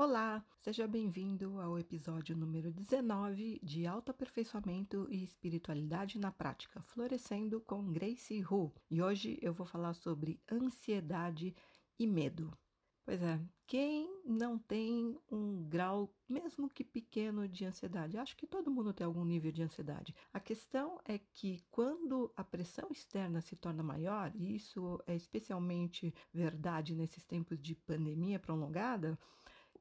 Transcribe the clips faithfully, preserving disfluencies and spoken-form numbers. Olá, seja bem-vindo ao episódio número dezenove de Autoaperfeiçoamento e Espiritualidade na Prática, Florescendo com Grace Ho. E hoje eu vou falar sobre ansiedade e medo. Pois é, quem não tem um grau, mesmo que pequeno, de ansiedade? Acho que todo mundo tem algum nível de ansiedade. A questão é que quando a pressão externa se torna maior, e isso é especialmente verdade nesses tempos de pandemia prolongada,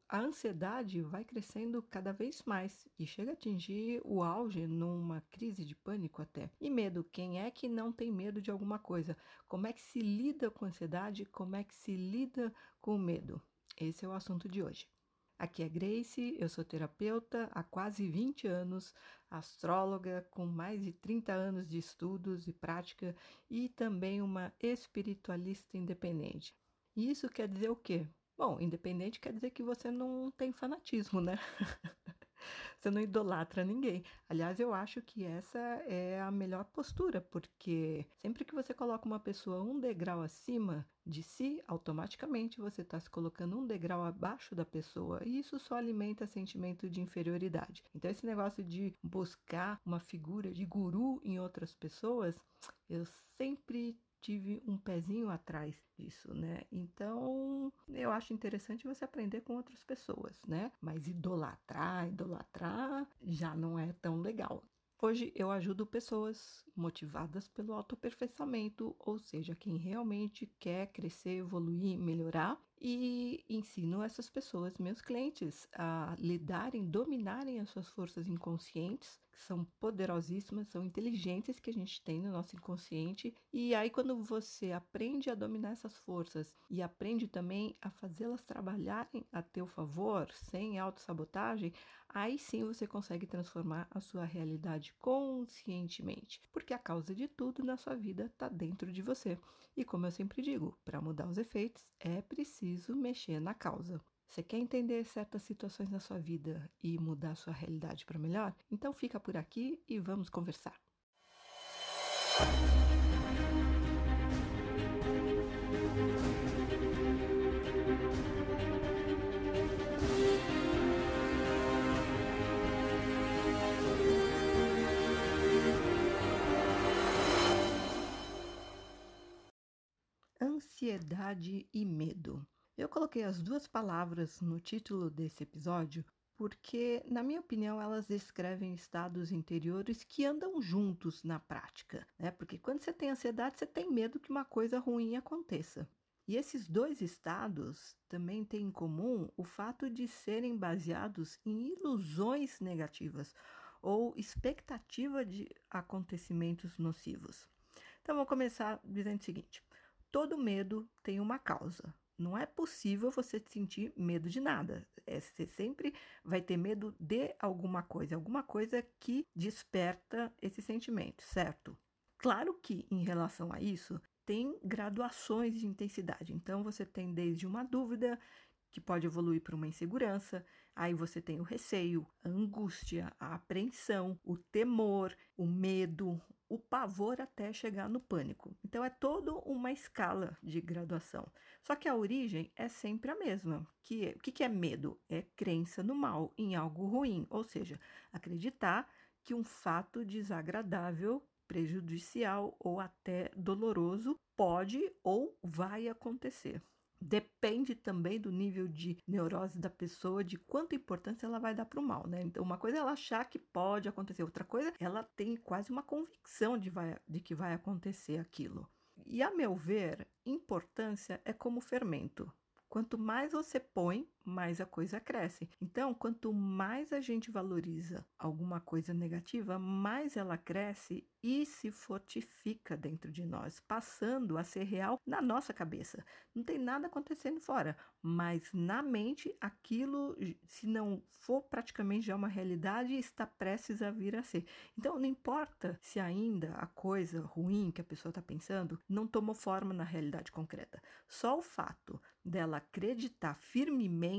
a ansiedade vai crescendo cada vez mais e chega a atingir o auge numa crise de pânico até. E medo, quem é que não tem medo de alguma coisa? Como é que se lida com a ansiedade? Como é que se lida com o medo? Esse é o assunto de hoje. Aqui é Grace, eu sou terapeuta há quase vinte anos, astróloga com mais de trinta anos de estudos e prática e também uma espiritualista independente. E isso quer dizer o quê? Bom, independente quer dizer que você não tem fanatismo, né? Você não idolatra ninguém. Aliás, eu acho que essa é a melhor postura, porque sempre que você coloca uma pessoa um degrau acima de si, automaticamente você está se colocando um degrau abaixo da pessoa, e isso só alimenta sentimento de inferioridade. Então, esse negócio de buscar uma figura de guru em outras pessoas, eu sempre tive um pezinho atrás disso, né? Então, eu acho interessante você aprender com outras pessoas, né? Mas idolatrar, idolatrar já não é tão legal. Hoje eu ajudo pessoas motivadas pelo autoaperfeiçoamento, ou seja, quem realmente quer crescer, evoluir, melhorar, e ensino essas pessoas, meus clientes, a lidarem, dominarem as suas forças inconscientes, que são poderosíssimas, são inteligentes, que a gente tem no nosso inconsciente. E aí, quando você aprende a dominar essas forças e aprende também a fazê-las trabalharem a teu favor, sem autossabotagem, aí sim você consegue transformar a sua realidade conscientemente, porque a causa de tudo na sua vida está dentro de você. E como eu sempre digo, para mudar os efeitos é preciso Preciso mexer na causa. Você quer entender certas situações na sua vida e mudar sua realidade para melhor? Então fica por aqui e vamos conversar. Ansiedade e medo. Eu coloquei as duas palavras no título desse episódio porque, na minha opinião, elas descrevem estados interiores que andam juntos na prática, né? Porque quando você tem ansiedade, você tem medo que uma coisa ruim aconteça. E esses dois estados também têm em comum o fato de serem baseados em ilusões negativas ou expectativa de acontecimentos nocivos. Então, vou começar dizendo o seguinte: todo medo tem uma causa. Não é possível você sentir medo de nada. É, você sempre vai ter medo de alguma coisa, alguma coisa que desperta esse sentimento, certo? Claro que, em relação a isso, tem graduações de intensidade. Então, você tem desde uma dúvida, que pode evoluir para uma insegurança, aí você tem o receio, a angústia, a apreensão, o temor, o medo, o pavor até chegar no pânico. Então, é toda uma escala de graduação. Só que a origem é sempre a mesma. Que, o que é medo? É crença no mal, em algo ruim. Ou seja, acreditar que um fato desagradável, prejudicial ou até doloroso pode ou vai acontecer. Depende também do nível de neurose da pessoa, de quanta importância ela vai dar para o mal, né? Então, uma coisa é ela achar que pode acontecer, outra coisa, ela tem quase uma convicção de, vai, de que vai acontecer aquilo. E, a meu ver, importância é como fermento. Quanto mais você põe, mais a coisa cresce. Então, quanto mais a gente valoriza alguma coisa negativa, mais ela cresce e se fortifica dentro de nós, passando a ser real na nossa cabeça. Não tem nada acontecendo fora, mas na mente aquilo, se não for praticamente já uma realidade, está prestes a vir a ser. Então, não importa se ainda a coisa ruim que a pessoa está pensando não tomou forma na realidade concreta. Só o fato dela acreditar firmemente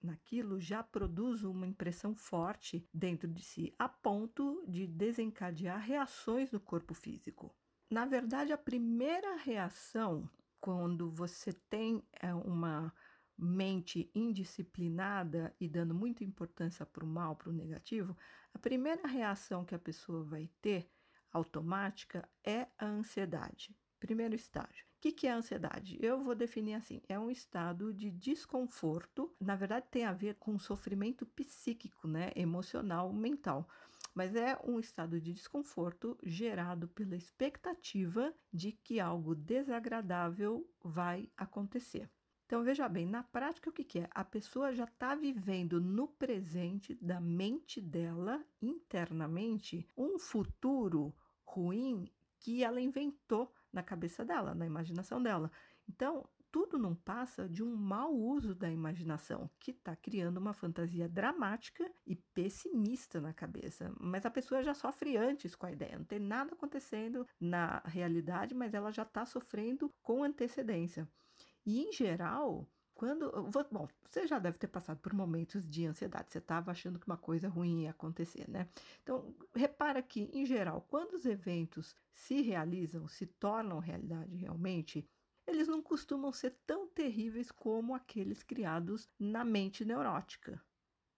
naquilo já produz uma impressão forte dentro de si, a ponto de desencadear reações no corpo físico. Na verdade, a primeira reação, quando você tem uma mente indisciplinada e dando muita importância para o mal, para o negativo, a primeira reação que a pessoa vai ter automática é a ansiedade. Primeiro estágio. O que, que é a ansiedade? Eu vou definir assim, é um estado de desconforto, na verdade tem a ver com sofrimento psíquico, né, emocional, mental, mas é um estado de desconforto gerado pela expectativa de que algo desagradável vai acontecer. Então veja bem, na prática o que, que é? A pessoa já está vivendo no presente da mente dela, internamente, um futuro ruim que ela inventou na cabeça dela, na imaginação dela. Então, tudo não passa de um mau uso da imaginação, que está criando uma fantasia dramática e pessimista na cabeça. Mas a pessoa já sofre antes com a ideia, não tem nada acontecendo na realidade, mas ela já está sofrendo com antecedência. E, em geral, quando... Bom, você já deve ter passado por momentos de ansiedade, você estava achando que uma coisa ruim ia acontecer, né? Então, repara que, em geral, quando os eventos se realizam, se tornam realidade realmente, eles não costumam ser tão terríveis como aqueles criados na mente neurótica,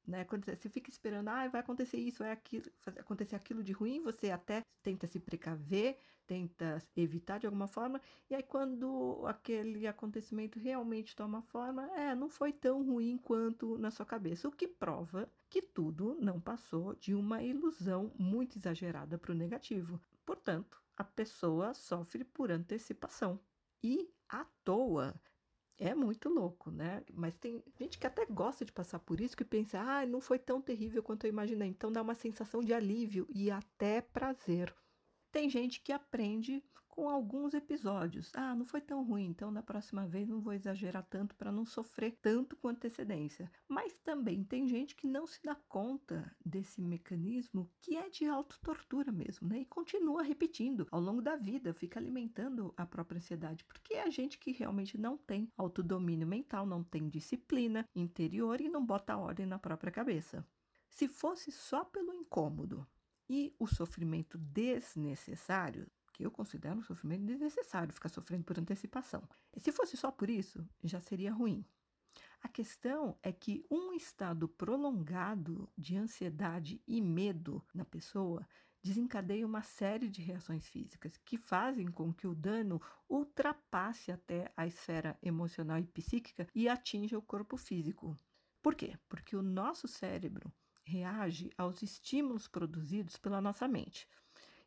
né? Quando você fica esperando, ah, vai acontecer isso, vai aquilo, vai acontecer aquilo de ruim, você até tenta se precaver, tenta evitar de alguma forma, e aí quando aquele acontecimento realmente toma forma, é, não foi tão ruim quanto na sua cabeça, o que prova que tudo não passou de uma ilusão muito exagerada para o negativo. Portanto, a pessoa sofre por antecipação. E à toa, é muito louco, né? Mas tem gente que até gosta de passar por isso, que pensa, ah, não foi tão terrível quanto eu imaginei. Então dá uma sensação de alívio e até prazer. Tem gente que aprende com alguns episódios. Ah, não foi tão ruim, então na próxima vez não vou exagerar tanto para não sofrer tanto com antecedência. Mas também tem gente que não se dá conta desse mecanismo que é de autotortura mesmo, né? E continua repetindo ao longo da vida, fica alimentando a própria ansiedade, porque é a gente que realmente não tem autodomínio mental, não tem disciplina interior e não bota ordem na própria cabeça. Se fosse só pelo incômodo e o sofrimento desnecessário, que eu considero um sofrimento desnecessário, ficar sofrendo por antecipação. E se fosse só por isso, já seria ruim. A questão é que um estado prolongado de ansiedade e medo na pessoa desencadeia uma série de reações físicas que fazem com que o dano ultrapasse até a esfera emocional e psíquica e atinja o corpo físico. Por quê? Porque o nosso cérebro reage aos estímulos produzidos pela nossa mente.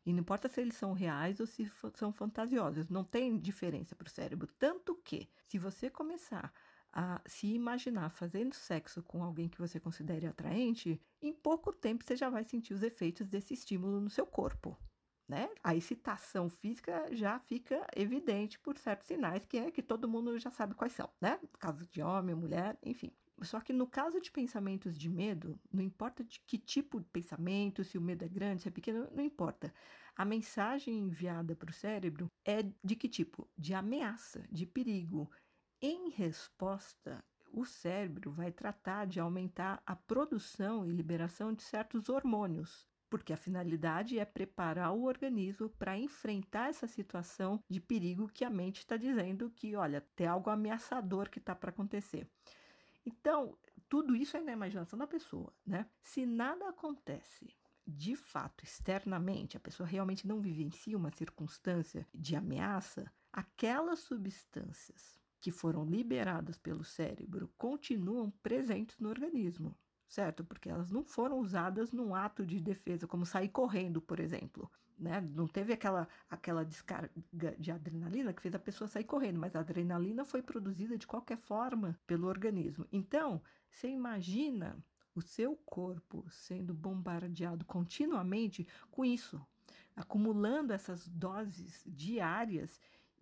E não importa se eles são reais ou se são fantasiosos, não tem diferença para o cérebro. Tanto que, se você começar a se imaginar fazendo sexo com alguém que você considere atraente, em pouco tempo você já vai sentir os efeitos desse estímulo no seu corpo, né? A excitação física já fica evidente por certos sinais, que é que todo mundo já sabe quais são, né? No caso de homem, mulher, enfim. Só que no caso de pensamentos de medo, não importa de que tipo de pensamento, se o medo é grande, se é pequeno, não importa. A mensagem enviada para o cérebro é de que tipo? De ameaça, de perigo. Em resposta, o cérebro vai tratar de aumentar a produção e liberação de certos hormônios, porque a finalidade é preparar o organismo para enfrentar essa situação de perigo que a mente está dizendo que, olha, tem algo ameaçador que está para acontecer. Então, tudo isso é na imaginação da pessoa, né? Se nada acontece de fato externamente, a pessoa realmente não vivencia uma circunstância de ameaça, aquelas substâncias que foram liberadas pelo cérebro continuam presentes no organismo, certo? Porque elas não foram usadas num ato de defesa, como sair correndo, por exemplo, né? Não teve aquela, aquela descarga de adrenalina que fez a pessoa sair correndo, mas a adrenalina foi produzida de qualquer forma pelo organismo. Então, você imagina o seu corpo sendo bombardeado continuamente com isso, acumulando essas doses diárias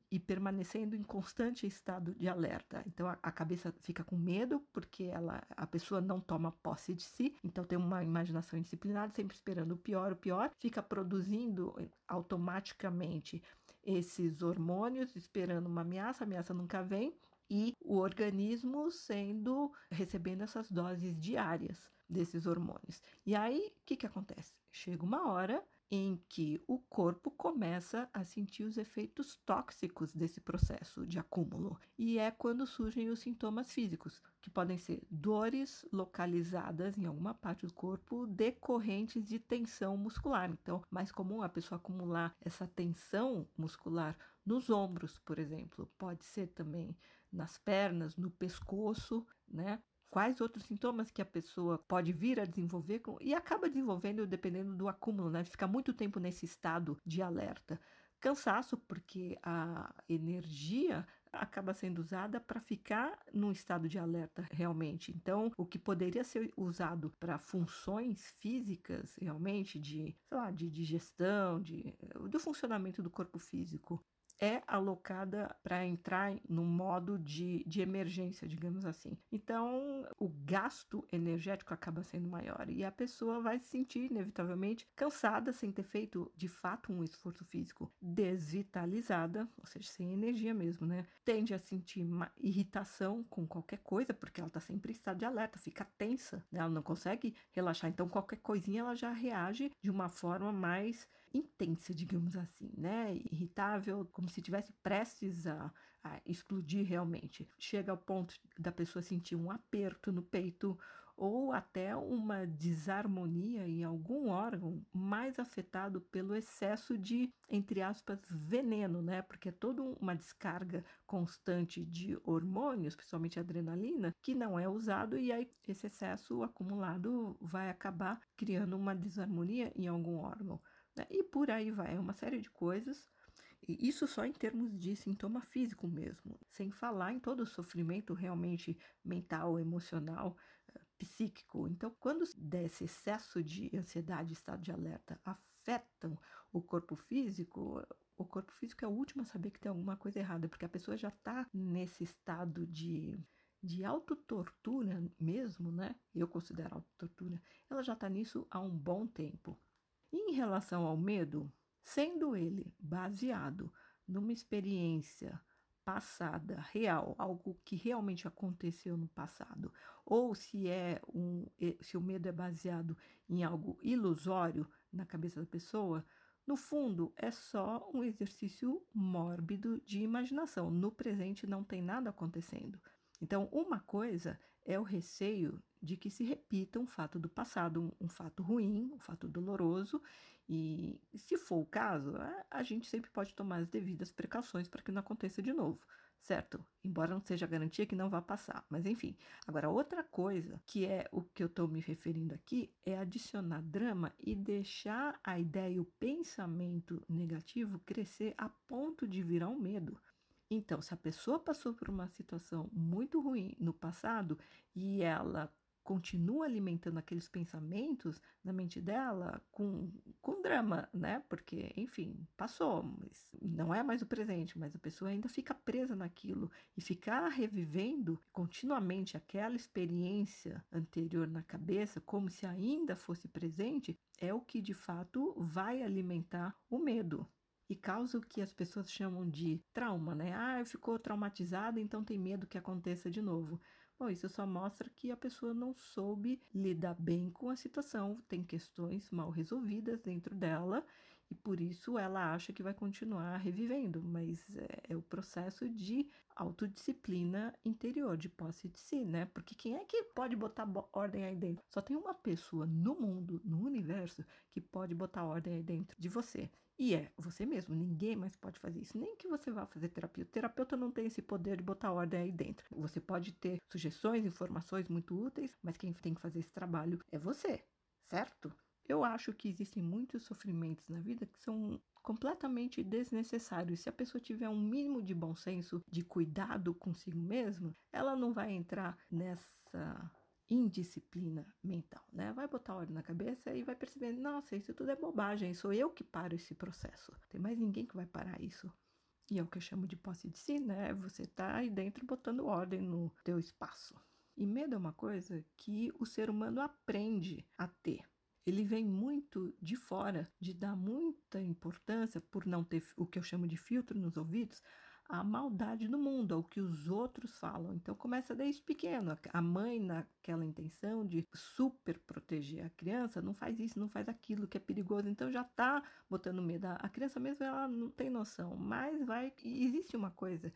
e permanecendo em constante estado de alerta. Então, a, a cabeça fica com medo, porque ela, a pessoa não toma posse de si. Então, tem uma imaginação indisciplinada, sempre esperando o pior, o pior. Fica produzindo automaticamente esses hormônios, esperando uma ameaça. A ameaça nunca vem. E o organismo sendo, recebendo essas doses diárias desses hormônios. E aí, o que, que acontece? Chega uma hora em que o corpo começa a sentir os efeitos tóxicos desse processo de acúmulo. E é quando surgem os sintomas físicos, que podem ser dores localizadas em alguma parte do corpo decorrentes de tensão muscular. Então, mais comum a pessoa acumular essa tensão muscular nos ombros, por exemplo. Pode ser também nas pernas, no pescoço, né? Quais outros sintomas que a pessoa pode vir a desenvolver e acaba desenvolvendo dependendo do acúmulo, né? Fica muito tempo nesse estado de alerta. Cansaço, porque a energia acaba sendo usada para ficar num estado de alerta realmente. Então, o que poderia ser usado para funções físicas realmente, de, sei lá, de digestão, de, do funcionamento do corpo físico, é alocada para entrar num modo de, de emergência, digamos assim. Então, o gasto energético acaba sendo maior e a pessoa vai se sentir, inevitavelmente, cansada, sem ter feito, de fato, um esforço físico, desvitalizada, ou seja, sem energia mesmo, né? Tende a sentir uma irritação com qualquer coisa, porque ela está sempre em estado de alerta, fica tensa, né? Ela não consegue relaxar, então qualquer coisinha ela já reage de uma forma mais intensa, digamos assim, né? Irritável, como se tivesse prestes a, a explodir realmente. Chega ao ponto da pessoa sentir um aperto no peito ou até uma desarmonia em algum órgão mais afetado pelo excesso de, entre aspas, veneno, né? Porque é toda uma descarga constante de hormônios, principalmente adrenalina, que não é usado e aí esse excesso acumulado vai acabar criando uma desarmonia em algum órgão. E por aí vai, é uma série de coisas, e isso só em termos de sintoma físico mesmo, sem falar em todo o sofrimento realmente mental, emocional, psíquico. Então, quando desse excesso de ansiedade, estado de alerta, afetam o corpo físico, o corpo físico é o último a saber que tem alguma coisa errada, porque a pessoa já está nesse estado de... de autotortura mesmo, né? Eu considero autotortura, ela já está nisso há um bom tempo. Em relação ao medo, sendo ele baseado numa experiência passada, real, algo que realmente aconteceu no passado, ou se, é um, se o medo é baseado em algo ilusório na cabeça da pessoa, no fundo é só um exercício mórbido de imaginação. No presente não tem nada acontecendo. Então, uma coisa é o receio de que se repita um fato do passado, um, um fato ruim, um fato doloroso, e se for o caso, a gente sempre pode tomar as devidas precauções para que não aconteça de novo, certo? Embora não seja garantia que não vá passar, mas enfim. Agora, outra coisa, que é o que eu estou me referindo aqui, é adicionar drama e deixar a ideia e o pensamento negativo crescer a ponto de virar um medo. Então, se a pessoa passou por uma situação muito ruim no passado e ela continua alimentando aqueles pensamentos na mente dela com, com drama, né? Porque, enfim, passou, mas não é mais o presente, mas a pessoa ainda fica presa naquilo e ficar revivendo continuamente aquela experiência anterior na cabeça, como se ainda fosse presente, é o que de fato vai alimentar o medo. E causa o que as pessoas chamam de trauma, né? Ah, ficou traumatizada, então tem medo que aconteça de novo. Bom, isso só mostra que a pessoa não soube lidar bem com a situação, tem questões mal resolvidas dentro dela e por isso ela acha que vai continuar revivendo, mas é, é o processo de autodisciplina interior, de posse de si, né? Porque quem é que pode botar ordem aí dentro? Só tem uma pessoa no mundo, no universo, que pode botar ordem aí dentro de você. E é você mesmo, ninguém mais pode fazer isso, nem que você vá fazer terapia. O terapeuta não tem esse poder de botar ordem aí dentro. Você pode ter sugestões, informações muito úteis, mas quem tem que fazer esse trabalho é você, certo? Eu acho que existem muitos sofrimentos na vida que são completamente desnecessários. Se a pessoa tiver um mínimo de bom senso, de cuidado consigo mesma, ela não vai entrar nessa indisciplina mental, né? Vai botar ordem na cabeça e vai perceber, nossa, isso tudo é bobagem, sou eu que paro esse processo. Tem mais ninguém que vai parar isso. E é o que eu chamo de posse de si, né? Você tá aí dentro botando ordem no teu espaço. E medo é uma coisa que o ser humano aprende a ter. Ele vem muito de fora, de dar muita importância por não ter o que eu chamo de filtro nos ouvidos, à maldade do mundo, ao que os outros falam. Então começa desde pequeno. A mãe, naquela intenção de super proteger a criança, não faz isso, não faz aquilo, que é perigoso. Então já está botando medo. A criança mesmo, ela não tem noção, mas vai... Existe uma coisa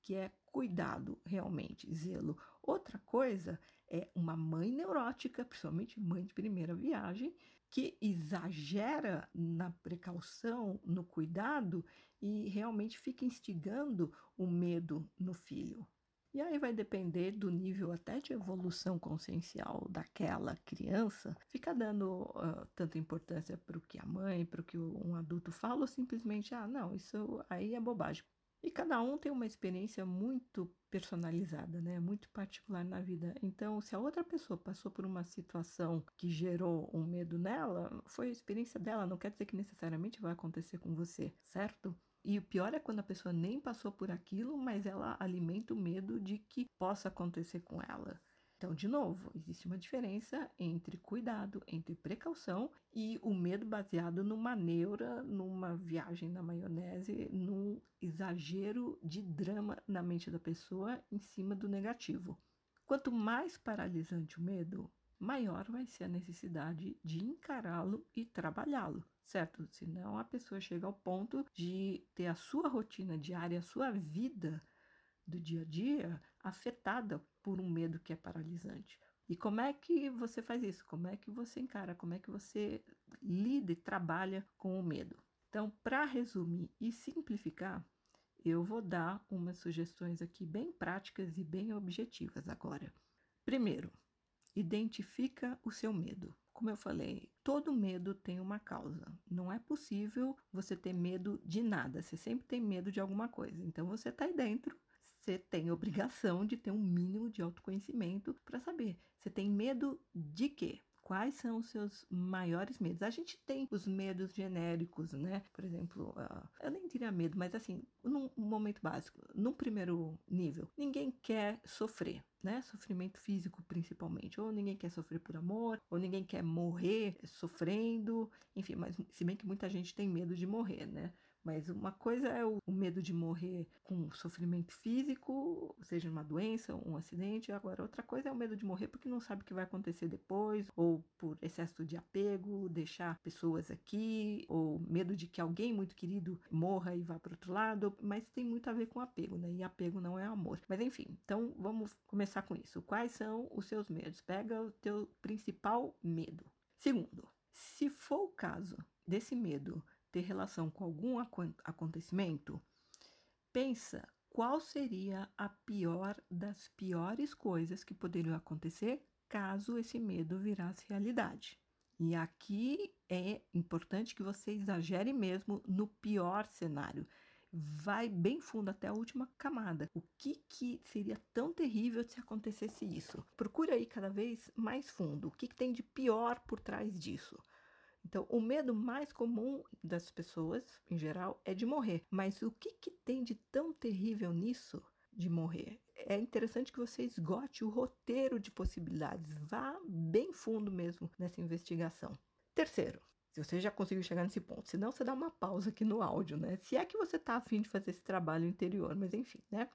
que é cuidado, realmente, zelo. Outra coisa é uma mãe neurótica, principalmente mãe de primeira viagem, que exagera na precaução, no cuidado, e realmente fica instigando o medo no filho. E aí vai depender do nível até de evolução consciencial daquela criança, fica dando uh, tanta importância para o que a mãe, para o que um adulto fala, ou simplesmente, ah, não, isso aí é bobagem. E cada um tem uma experiência muito personalizada, né? Muito particular na vida. Então, se a outra pessoa passou por uma situação que gerou um medo nela, foi a experiência dela, não quer dizer que necessariamente vai acontecer com você, certo? E o pior é quando a pessoa nem passou por aquilo, mas ela alimenta o medo de que possa acontecer com ela. Então, de novo, existe uma diferença entre cuidado, entre precaução e o medo baseado numa neura, numa viagem na maionese, num exagero de drama na mente da pessoa em cima do negativo. Quanto mais paralisante o medo, maior vai ser a necessidade de encará-lo e trabalhá-lo, certo? Senão a pessoa chega ao ponto de ter a sua rotina diária, a sua vida do dia a dia afetada por um medo que é paralisante. E como é que você faz isso? Como é que você encara? Como é que você lida e trabalha com o medo? Então, para resumir e simplificar, eu vou dar umas sugestões aqui bem práticas e bem objetivas agora. Primeiro, identifica o seu medo. Como eu falei, todo medo tem uma causa. Não é possível você ter medo de nada. Você sempre tem medo de alguma coisa. Então, você está aí dentro. Você tem obrigação de ter um mínimo de autoconhecimento para saber. Você tem medo de quê? Quais são os seus maiores medos? A gente tem os medos genéricos, né? Por exemplo, uh, eu nem diria medo, mas assim, num momento básico, num primeiro nível, ninguém quer sofrer, né? Sofrimento físico, principalmente. Ou ninguém quer sofrer por amor, ou ninguém quer morrer sofrendo. Enfim, mas se bem que muita gente tem medo de morrer, né? Mas uma coisa é o medo de morrer com sofrimento físico, seja uma doença, um acidente. Agora, outra coisa é o medo de morrer porque não sabe o que vai acontecer depois, ou por excesso de apego, deixar pessoas aqui, ou medo de que alguém muito querido morra e vá para outro lado. Mas tem muito a ver com apego, né? E apego não é amor. Mas enfim, então vamos começar com isso. Quais são os seus medos? Pega o teu principal medo. Segundo, se for o caso desse medo ter relação com algum ac- acontecimento, pensa qual seria a pior das piores coisas que poderiam acontecer caso esse medo virasse realidade. E aqui é importante que você exagere mesmo no pior cenário. Vai bem fundo até a última camada. O que, que seria tão terrível se acontecesse isso? Procura aí cada vez mais fundo. O que, que tem de pior por trás disso? Então, o medo mais comum das pessoas, em geral, é de morrer. Mas o que, que tem de tão terrível nisso, de morrer? É interessante que você esgote o roteiro de possibilidades. Vá bem fundo mesmo nessa investigação. Terceiro, se você já conseguiu chegar nesse ponto, senão você dá uma pausa aqui no áudio, né? Se é que você está afim de fazer esse trabalho interior, mas enfim, né?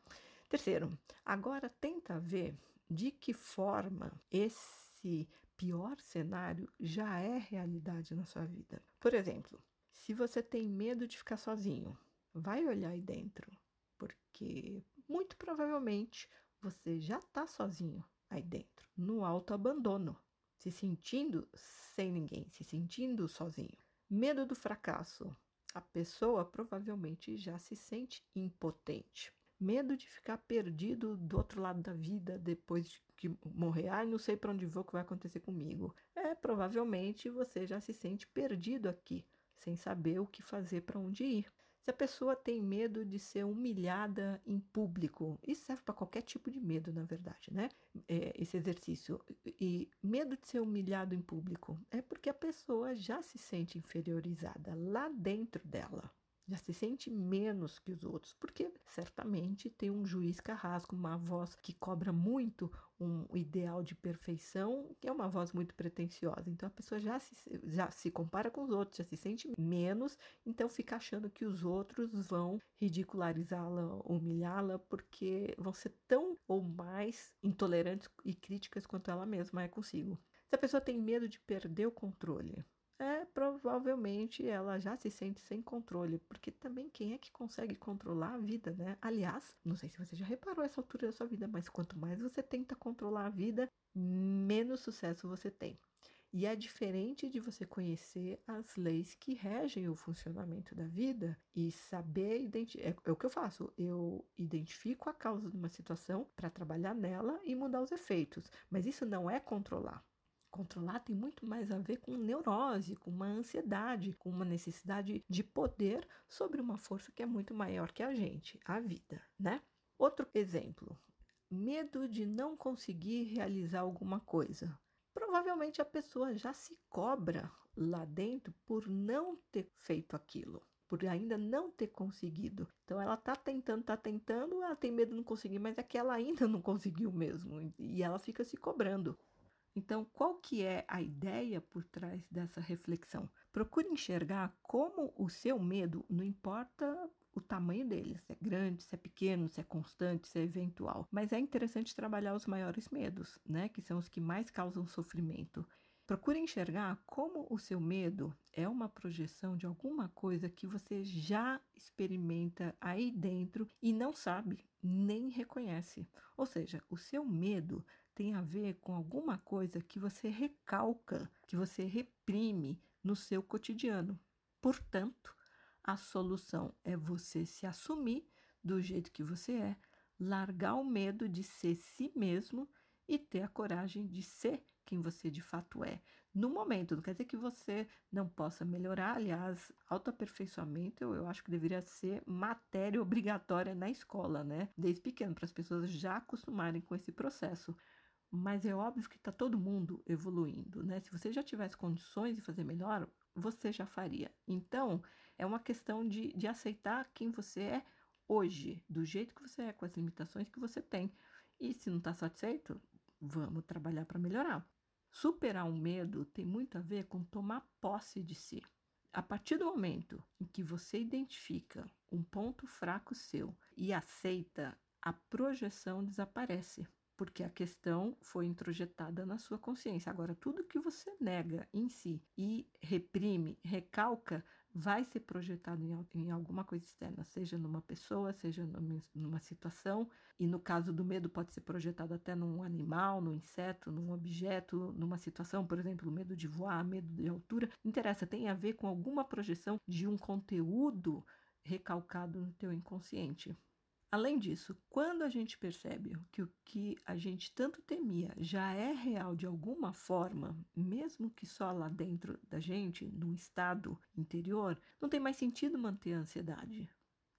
Terceiro, agora tenta ver de que forma esse pior cenário já é realidade na sua vida. Por exemplo, se você tem medo de ficar sozinho, vai olhar aí dentro, porque muito provavelmente você já está sozinho aí dentro, no autoabandono, se sentindo sem ninguém, se sentindo sozinho. Medo do fracasso, a pessoa provavelmente já se sente impotente. Medo de ficar perdido do outro lado da vida depois de que morrer. Ai, não sei para onde vou, o que vai acontecer comigo. É, provavelmente você já se sente perdido aqui, sem saber o que fazer, para onde ir. Se a pessoa tem medo de ser humilhada em público, isso serve para qualquer tipo de medo, na verdade, né? É, esse exercício. E medo de ser humilhado em público é porque a pessoa já se sente inferiorizada lá dentro dela. já se sente menos que os outros, porque certamente tem um juiz carrasco, uma voz que cobra muito um ideal de perfeição, que é uma voz muito pretensiosa. Então a pessoa já se, já se compara com os outros, já se sente menos, então fica achando que os outros vão ridicularizá-la, humilhá-la, porque vão ser tão ou mais intolerantes e críticas quanto ela mesma é consigo. Se a pessoa tem medo de perder o controle, é, provavelmente ela já se sente sem controle, porque também quem é que consegue controlar a vida, né? Aliás, não sei se você já reparou essa altura da sua vida, mas quanto mais você tenta controlar a vida, menos sucesso você tem. E é diferente de você conhecer as leis que regem o funcionamento da vida e saber identificar. É, é o que eu faço, eu identifico a causa de uma situação para trabalhar nela e mudar os efeitos, mas isso não é controlar. Controlar tem muito mais a ver com neurose, com uma ansiedade, com uma necessidade de poder sobre uma força que é muito maior que a gente, a vida, né? Outro exemplo, medo de não conseguir realizar alguma coisa. Provavelmente a pessoa já se cobra lá dentro por não ter feito aquilo, por ainda não ter conseguido. Então ela tá tentando, tá tentando, ela tem medo de não conseguir, mas é que ela ainda não conseguiu mesmo e ela fica se cobrando. Então, qual que é a ideia por trás dessa reflexão? Procure enxergar como o seu medo, não importa o tamanho dele, se é grande, se é pequeno, se é constante, se é eventual. Mas é interessante trabalhar os maiores medos, né? Que são os que mais causam sofrimento. Procure enxergar como o seu medo é uma projeção de alguma coisa que você já experimenta aí dentro e não sabe, nem reconhece. Ou seja, o seu medo tem a ver com alguma coisa que você recalca, que você reprime no seu cotidiano. Portanto, a solução é você se assumir do jeito que você é, largar o medo de ser si mesmo e ter a coragem de ser quem você de fato é. No momento, não quer dizer que você não possa melhorar. Aliás, autoaperfeiçoamento eu, eu acho que deveria ser matéria obrigatória na escola, né? Desde pequeno, para as pessoas já acostumarem com esse processo. Mas é óbvio que está todo mundo evoluindo, né? Se você já tivesse condições de fazer melhor, você já faria. Então, é uma questão de, de aceitar quem você é hoje, do jeito que você é, com as limitações que você tem. E se não está satisfeito, vamos trabalhar para melhorar. Superar o medo tem muito a ver com tomar posse de si. A partir do momento em que você identifica um ponto fraco seu e aceita, a projeção desaparece, porque a questão foi introjetada na sua consciência. Agora, tudo que você nega em si e reprime, recalca, vai ser projetado em, em alguma coisa externa, seja numa pessoa, seja numa, numa situação, e no caso do medo pode ser projetado até num animal, num inseto, num objeto, numa situação, por exemplo, medo de voar, medo de altura, não interessa, tem a ver com alguma projeção de um conteúdo recalcado no teu inconsciente. Além disso, quando a gente percebe que o que a gente tanto temia já é real de alguma forma, mesmo que só lá dentro da gente, num estado interior, não tem mais sentido manter a ansiedade,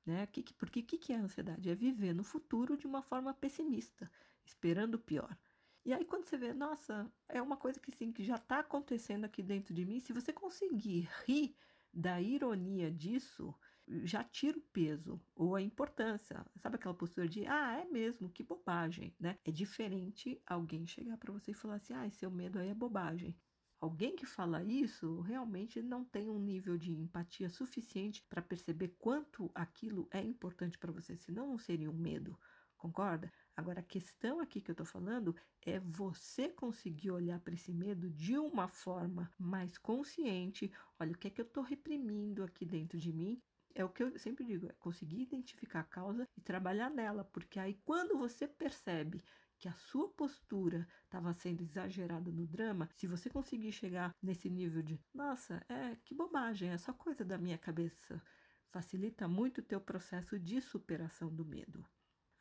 né? Porque o que é a ansiedade? É viver no futuro de uma forma pessimista, esperando o pior. E aí quando você vê, nossa, é uma coisa que, sim, que já está acontecendo aqui dentro de mim, se você conseguir rir da ironia disso, já tira o peso ou a importância. Sabe aquela postura de, ah, é mesmo, que bobagem, né? É diferente alguém chegar para você e falar assim, ah, seu medo aí é bobagem. Alguém que fala isso realmente não tem um nível de empatia suficiente para perceber quanto aquilo é importante para você, senão não seria um medo, concorda? Agora, a questão aqui que eu estou falando é você conseguir olhar para esse medo de uma forma mais consciente. Olha, o que é que eu estou reprimindo aqui dentro de mim? É o que eu sempre digo, é conseguir identificar a causa e trabalhar nela, porque aí quando você percebe que a sua postura estava sendo exagerada no drama, se você conseguir chegar nesse nível de, nossa, é que bobagem, é só coisa da minha cabeça, facilita muito o teu processo de superação do medo.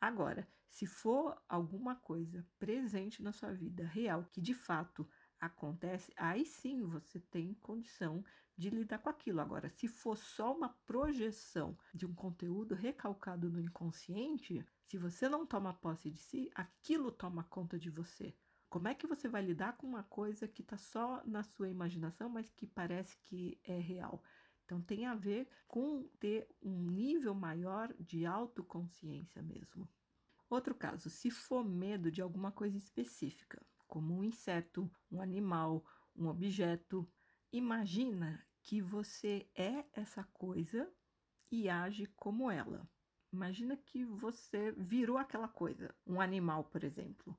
Agora, se for alguma coisa presente na sua vida, real, que de fato acontece, aí sim você tem condição de lidar com aquilo. Agora, se for só uma projeção de um conteúdo recalcado no inconsciente, se você não toma posse de si, aquilo toma conta de você. Como é que você vai lidar com uma coisa que está só na sua imaginação, mas que parece que é real? Então, tem a ver com ter um nível maior de autoconsciência mesmo. Outro caso, se for medo de alguma coisa específica, como um inseto, um animal, um objeto, imagina que você é essa coisa e age como ela. Imagina que você virou aquela coisa, um animal, por exemplo,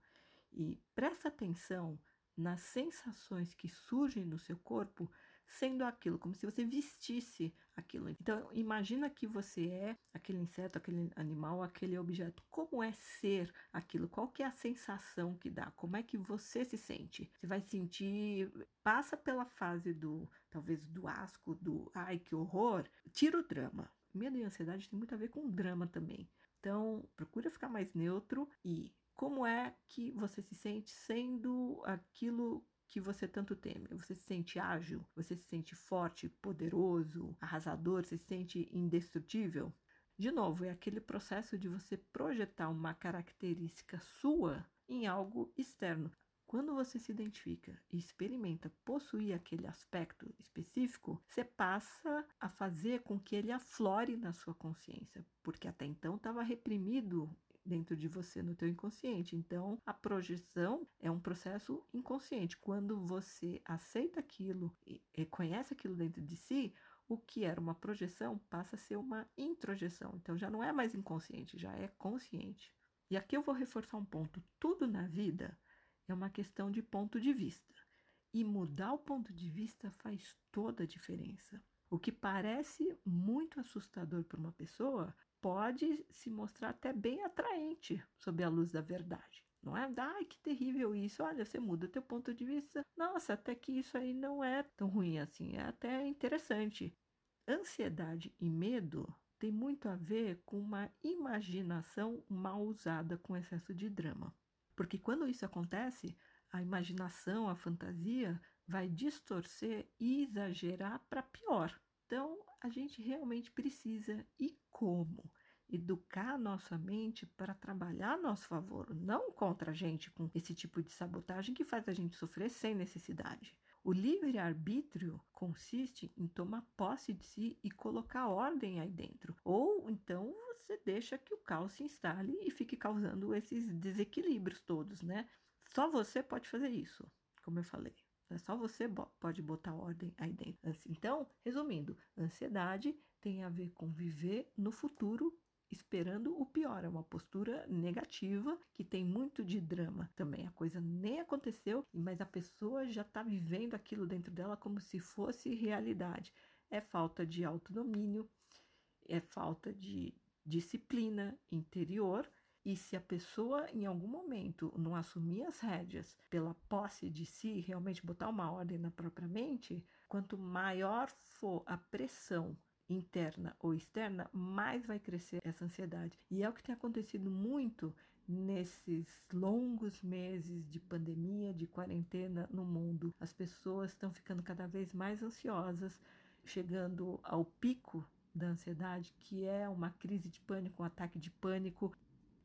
e presta atenção nas sensações que surgem no seu corpo sendo aquilo, como se você vestisse aquilo. Então, imagina que você é aquele inseto, aquele animal, aquele objeto. Como é ser aquilo? Qual que é a sensação que dá? Como é que você se sente? Você vai sentir... Passa pela fase do, talvez, do asco, do ai, que horror. Tira o drama. Medo e ansiedade tem muito a ver com drama também. Então, procura ficar mais neutro e como é que você se sente sendo aquilo que você tanto teme? Você se sente ágil? Você se sente forte, poderoso, arrasador? Você se sente indestrutível? De novo, é aquele processo de você projetar uma característica sua em algo externo. Quando você se identifica e experimenta possuir aquele aspecto específico, você passa a fazer com que ele aflore na sua consciência, porque até então estava reprimido dentro de você, no teu inconsciente. Então, a projeção é um processo inconsciente. Quando você aceita aquilo e reconhece aquilo dentro de si, o que era uma projeção passa a ser uma introjeção. Então, já não é mais inconsciente, já é consciente. E aqui eu vou reforçar um ponto. Tudo na vida é uma questão de ponto de vista. E mudar o ponto de vista faz toda a diferença. O que parece muito assustador para uma pessoa pode se mostrar até bem atraente sob a luz da verdade, não é? Ai, que terrível isso, olha, você muda teu ponto de vista, nossa, até que isso aí não é tão ruim assim, é até interessante. Ansiedade e medo tem muito a ver com uma imaginação mal usada com excesso de drama, porque quando isso acontece, a imaginação, a fantasia vai distorcer e exagerar para pior. Então, a gente realmente precisa, e como, educar a nossa mente para trabalhar a nosso favor, não contra a gente com esse tipo de sabotagem que faz a gente sofrer sem necessidade. O livre-arbítrio consiste em tomar posse de si e colocar ordem aí dentro. Ou então você deixa que o caos se instale e fique causando esses desequilíbrios todos, né? Só você pode fazer isso, como eu falei. Só você pode botar ordem aí dentro. Então, resumindo, ansiedade tem a ver com viver no futuro esperando o pior. É uma postura negativa que tem muito de drama também. A coisa nem aconteceu, mas a pessoa já está vivendo aquilo dentro dela como se fosse realidade. É falta de autodomínio, é falta de disciplina interior. E se a pessoa, em algum momento, não assumir as rédeas pela posse de si, realmente botar uma ordem na própria mente, quanto maior for a pressão interna ou externa, mais vai crescer essa ansiedade. E é o que tem acontecido muito nesses longos meses de pandemia, de quarentena no mundo. As pessoas estão ficando cada vez mais ansiosas, chegando ao pico da ansiedade, que é uma crise de pânico, um ataque de pânico.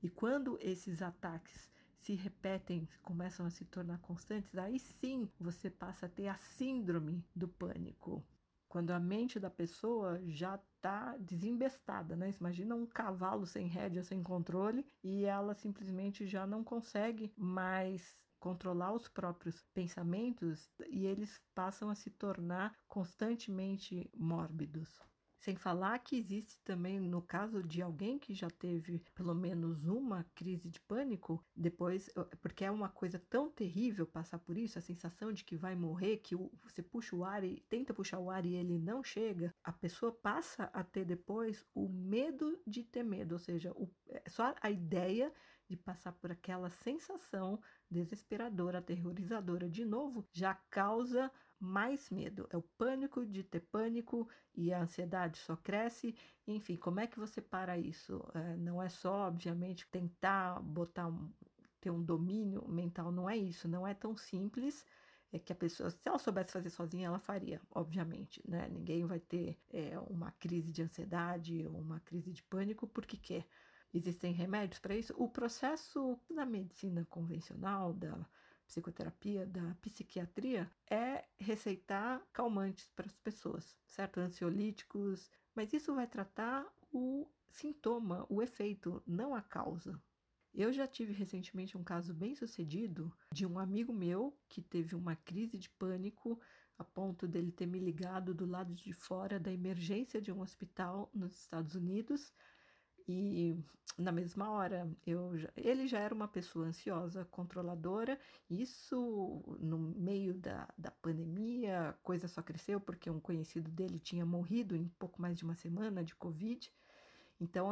E quando esses ataques se repetem, começam a se tornar constantes, aí sim você passa a ter a síndrome do pânico. Quando a mente da pessoa já está desembestada, né? Imagina um cavalo sem rédea, sem controle, e ela simplesmente já não consegue mais controlar os próprios pensamentos e eles passam a se tornar constantemente mórbidos. Sem falar que existe também, no caso de alguém que já teve pelo menos uma crise de pânico, depois, porque é uma coisa tão terrível passar por isso, a sensação de que vai morrer, que você puxa o ar e tenta puxar o ar e ele não chega, a pessoa passa a ter depois o medo de ter medo, ou seja, o, só a ideia de passar por aquela sensação desesperadora, aterrorizadora de novo, já causa mais medo. É o pânico de ter pânico e a ansiedade só cresce. Enfim, como é que você para isso? É, não é só, obviamente, tentar botar um, ter um domínio mental, não é isso, não é tão simples. É que a pessoa, se ela soubesse fazer sozinha, ela faria, obviamente, né? Ninguém vai ter é, uma crise de ansiedade ou uma crise de pânico porque quer. Existem remédios para isso. O processo da medicina convencional, da psicoterapia, da psiquiatria, é receitar calmantes para as pessoas, certo? Ansiolíticos, mas isso vai tratar o sintoma, o efeito, não a causa. Eu já tive recentemente um caso bem sucedido de um amigo meu que teve uma crise de pânico a ponto dele ter me ligado do lado de fora da emergência de um hospital nos Estados Unidos e na mesma hora eu já, ele já era uma pessoa ansiosa, controladora, e isso no meio da, da pandemia, a coisa só cresceu porque um conhecido dele tinha morrido em pouco mais de uma semana de Covid, então,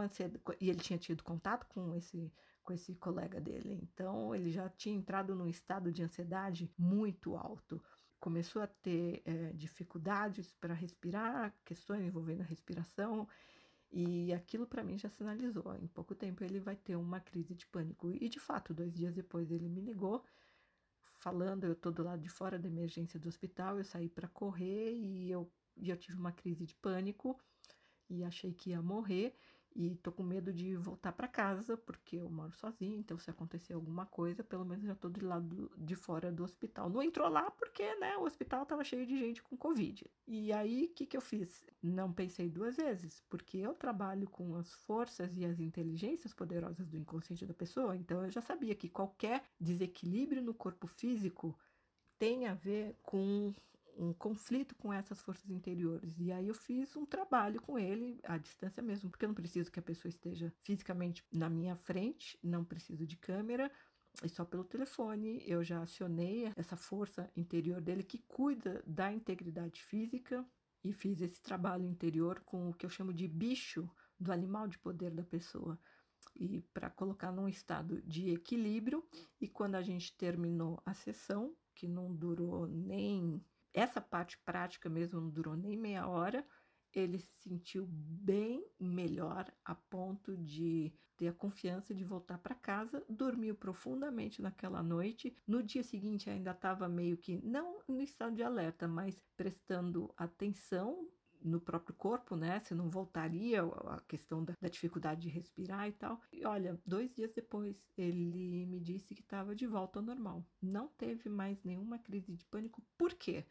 e ele tinha tido contato com esse com esse colega dele, então ele já tinha entrado num estado de ansiedade muito alto. Começou a ter é, dificuldades para respirar, questões envolvendo a respiração, e aquilo para mim já sinalizou, em pouco tempo ele vai ter uma crise de pânico. E de fato, dois dias depois ele me ligou, falando, eu estou do lado de fora da emergência do hospital, eu saí para correr e eu, e eu tive uma crise de pânico e achei que ia morrer. E tô com medo de voltar para casa, porque eu moro sozinha, então se acontecer alguma coisa, pelo menos já tô do lado de fora do hospital. Não entrou lá porque, né, o hospital tava cheio de gente com Covid. E aí, o que que eu fiz? Não pensei duas vezes, porque eu trabalho com as forças e as inteligências poderosas do inconsciente da pessoa, então eu já sabia que qualquer desequilíbrio no corpo físico tem a ver com um conflito com essas forças interiores. E aí eu fiz um trabalho com ele à distância mesmo, porque eu não preciso que a pessoa esteja fisicamente na minha frente, não preciso de câmera, e só pelo telefone eu já acionei essa força interior dele que cuida da integridade física, e fiz esse trabalho interior com o que eu chamo de bicho do animal de poder da pessoa, e para colocar num estado de equilíbrio. E quando a gente terminou a sessão, que não durou nem... essa parte prática mesmo não durou nem meia hora, ele se sentiu bem melhor a ponto de ter a confiança de voltar para casa, dormiu profundamente naquela noite, no dia seguinte ainda estava meio que, não no estado de alerta, mas prestando atenção no próprio corpo, né, se não voltaria a questão da, da dificuldade de respirar e tal. E olha, dois dias depois ele me disse que estava de volta ao normal, não teve mais nenhuma crise de pânico. Por quê?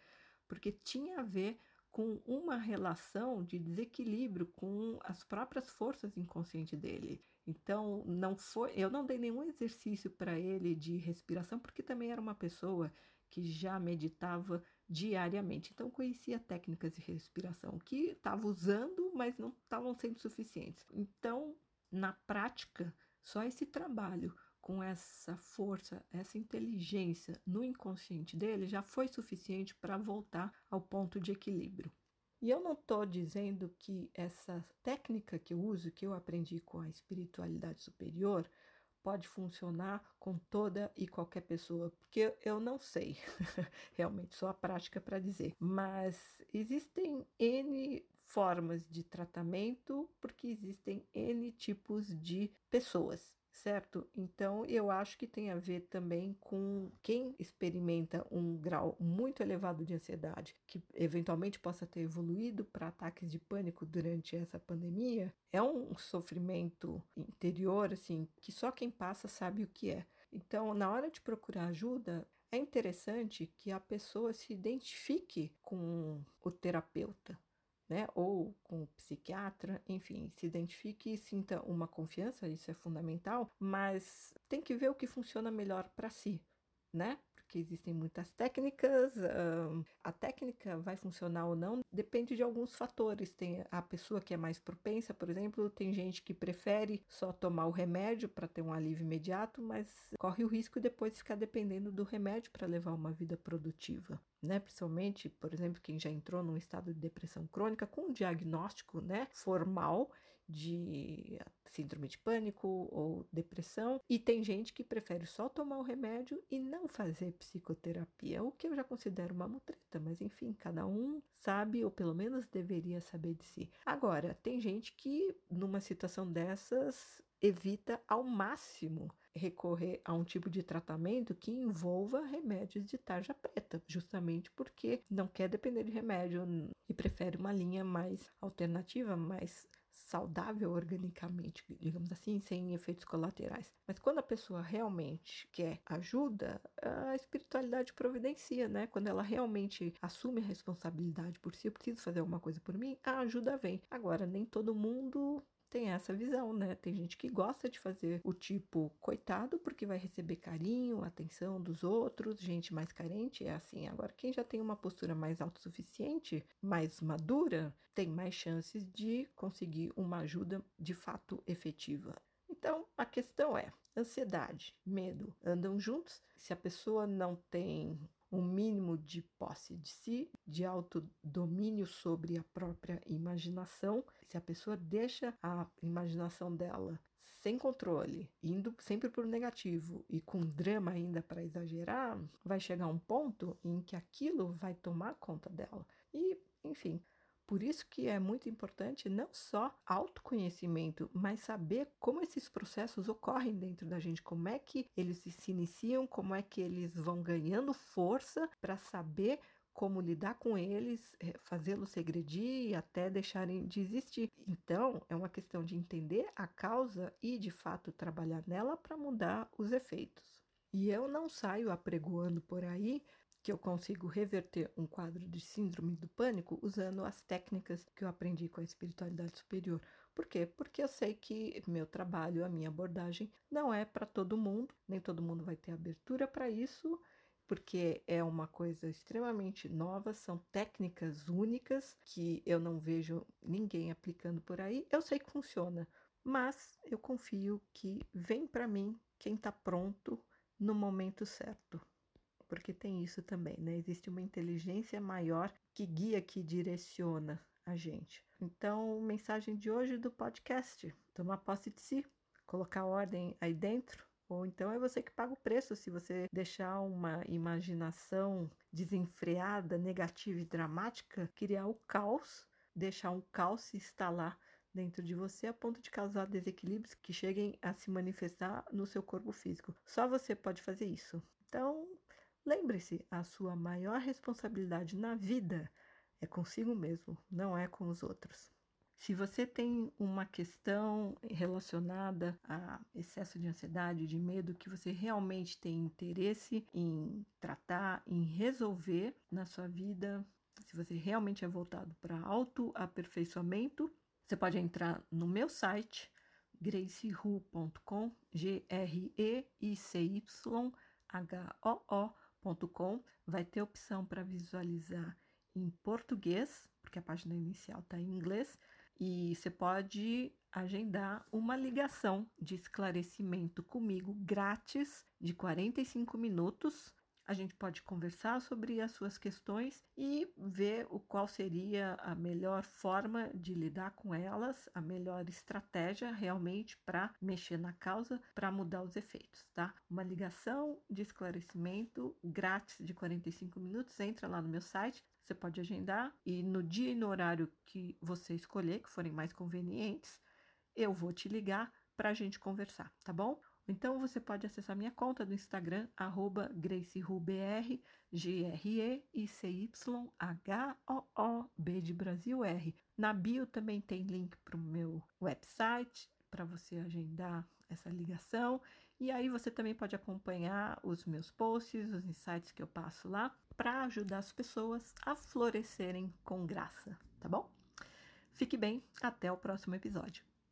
Porque tinha a ver com uma relação de desequilíbrio com as próprias forças inconscientes dele. Então, não foi, eu não dei nenhum exercício para ele de respiração, porque também era uma pessoa que já meditava diariamente, então conhecia técnicas de respiração que estava usando, mas não estavam sendo suficientes. Então, na prática, só esse trabalho com essa força, essa inteligência no inconsciente dele já foi suficiente para voltar ao ponto de equilíbrio. E eu não estou dizendo que essa técnica que eu uso, que eu aprendi com a espiritualidade superior, pode funcionar com toda e qualquer pessoa, porque eu não sei, realmente só a prática para dizer. Mas existem N formas de tratamento, porque existem N tipos de pessoas, certo? Então, eu acho que tem a ver também com quem experimenta um grau muito elevado de ansiedade, que eventualmente possa ter evoluído para ataques de pânico durante essa pandemia. É um sofrimento interior, assim, que só quem passa sabe o que é. Então, na hora de procurar ajuda, é interessante que a pessoa se identifique com o terapeuta, né? Ou com o psiquiatra, enfim, se identifique e sinta uma confiança, isso é fundamental, mas tem que ver o que funciona melhor para si, né? Porque existem muitas técnicas, a técnica vai funcionar ou não, depende de alguns fatores. Tem a pessoa que é mais propensa, por exemplo, tem gente que prefere só tomar o remédio para ter um alívio imediato, mas corre o risco depois de ficar dependendo do remédio para levar uma vida produtiva, né? Principalmente, por exemplo, quem já entrou num estado de depressão crônica com um diagnóstico, né, formal de síndrome de pânico ou depressão, e tem gente que prefere só tomar o remédio e não fazer psicoterapia, o que eu já considero uma mutreta, mas enfim, cada um sabe, ou pelo menos deveria saber de si. Agora, tem gente que numa situação dessas evita ao máximo recorrer a um tipo de tratamento que envolva remédios de tarja preta, justamente porque não quer depender de remédio e prefere uma linha mais alternativa, mais saudável organicamente, digamos assim, sem efeitos colaterais. Mas quando a pessoa realmente quer ajuda, a espiritualidade providencia, né? Quando ela realmente assume a responsabilidade por si, eu preciso fazer alguma coisa por mim, a ajuda vem. Agora, nem todo mundo tem essa visão, né? Tem gente que gosta de fazer o tipo coitado porque vai receber carinho, atenção dos outros, gente mais carente, é assim. Agora, quem já tem uma postura mais autossuficiente, mais madura, tem mais chances de conseguir uma ajuda de fato efetiva. Então, a questão é, ansiedade, medo, andam juntos? Se a pessoa não tem um mínimo de posse de si, de autodomínio sobre a própria imaginação. Se a pessoa deixa a imaginação dela sem controle, indo sempre para o negativo e com drama ainda para exagerar, vai chegar um ponto em que aquilo vai tomar conta dela. E, enfim, por isso que é muito importante não só autoconhecimento, mas saber como esses processos ocorrem dentro da gente, como é que eles se iniciam, como é que eles vão ganhando força para saber como lidar com eles, fazê-los regredir e até deixarem de existir. Então, é uma questão de entender a causa e, de fato, trabalhar nela para mudar os efeitos. E eu não saio apregoando por aí que eu consigo reverter um quadro de síndrome do pânico usando as técnicas que eu aprendi com a espiritualidade superior. Por quê? Porque eu sei que meu trabalho, a minha abordagem não é para todo mundo, nem todo mundo vai ter abertura para isso, porque é uma coisa extremamente nova, são técnicas únicas que eu não vejo ninguém aplicando por aí. Eu sei que funciona, mas eu confio que vem para mim quem está pronto no momento certo. Porque tem isso também, né? Existe uma inteligência maior que guia, que direciona a gente. Então, mensagem de hoje do podcast, tomar posse de si, colocar ordem aí dentro, ou então é você que paga o preço se você deixar uma imaginação desenfreada, negativa e dramática, criar o caos, deixar um caos se instalar dentro de você a ponto de causar desequilíbrios que cheguem a se manifestar no seu corpo físico. Só você pode fazer isso. Então, lembre-se, a sua maior responsabilidade na vida é consigo mesmo, não é com os outros. Se você tem uma questão relacionada a excesso de ansiedade, de medo, que você realmente tem interesse em tratar, em resolver na sua vida, se você realmente é voltado para autoaperfeiçoamento, você pode entrar no meu site, greicy hoo ponto com, G R E I C Y H O O, vai ter opção para visualizar em português, porque a página inicial está em inglês, e você pode agendar uma ligação de esclarecimento comigo grátis de quarenta e cinco minutos. A gente pode conversar sobre as suas questões e ver o qual seria a melhor forma de lidar com elas, a melhor estratégia realmente para mexer na causa, para mudar os efeitos, tá? Uma ligação de esclarecimento grátis de quarenta e cinco minutos, entra lá no meu site, você pode agendar e no dia e no horário que você escolher, que forem mais convenientes, eu vou te ligar para a gente conversar, tá bom? Então, você pode acessar minha conta do Instagram, arroba GreicyHooBR, G R E I C Y H O O B de Brasil R. Na bio também tem link para o meu website, para você agendar essa ligação. E aí você também pode acompanhar os meus posts, os insights que eu passo lá, para ajudar as pessoas a florescerem com graça, tá bom? Fique bem, até o próximo episódio.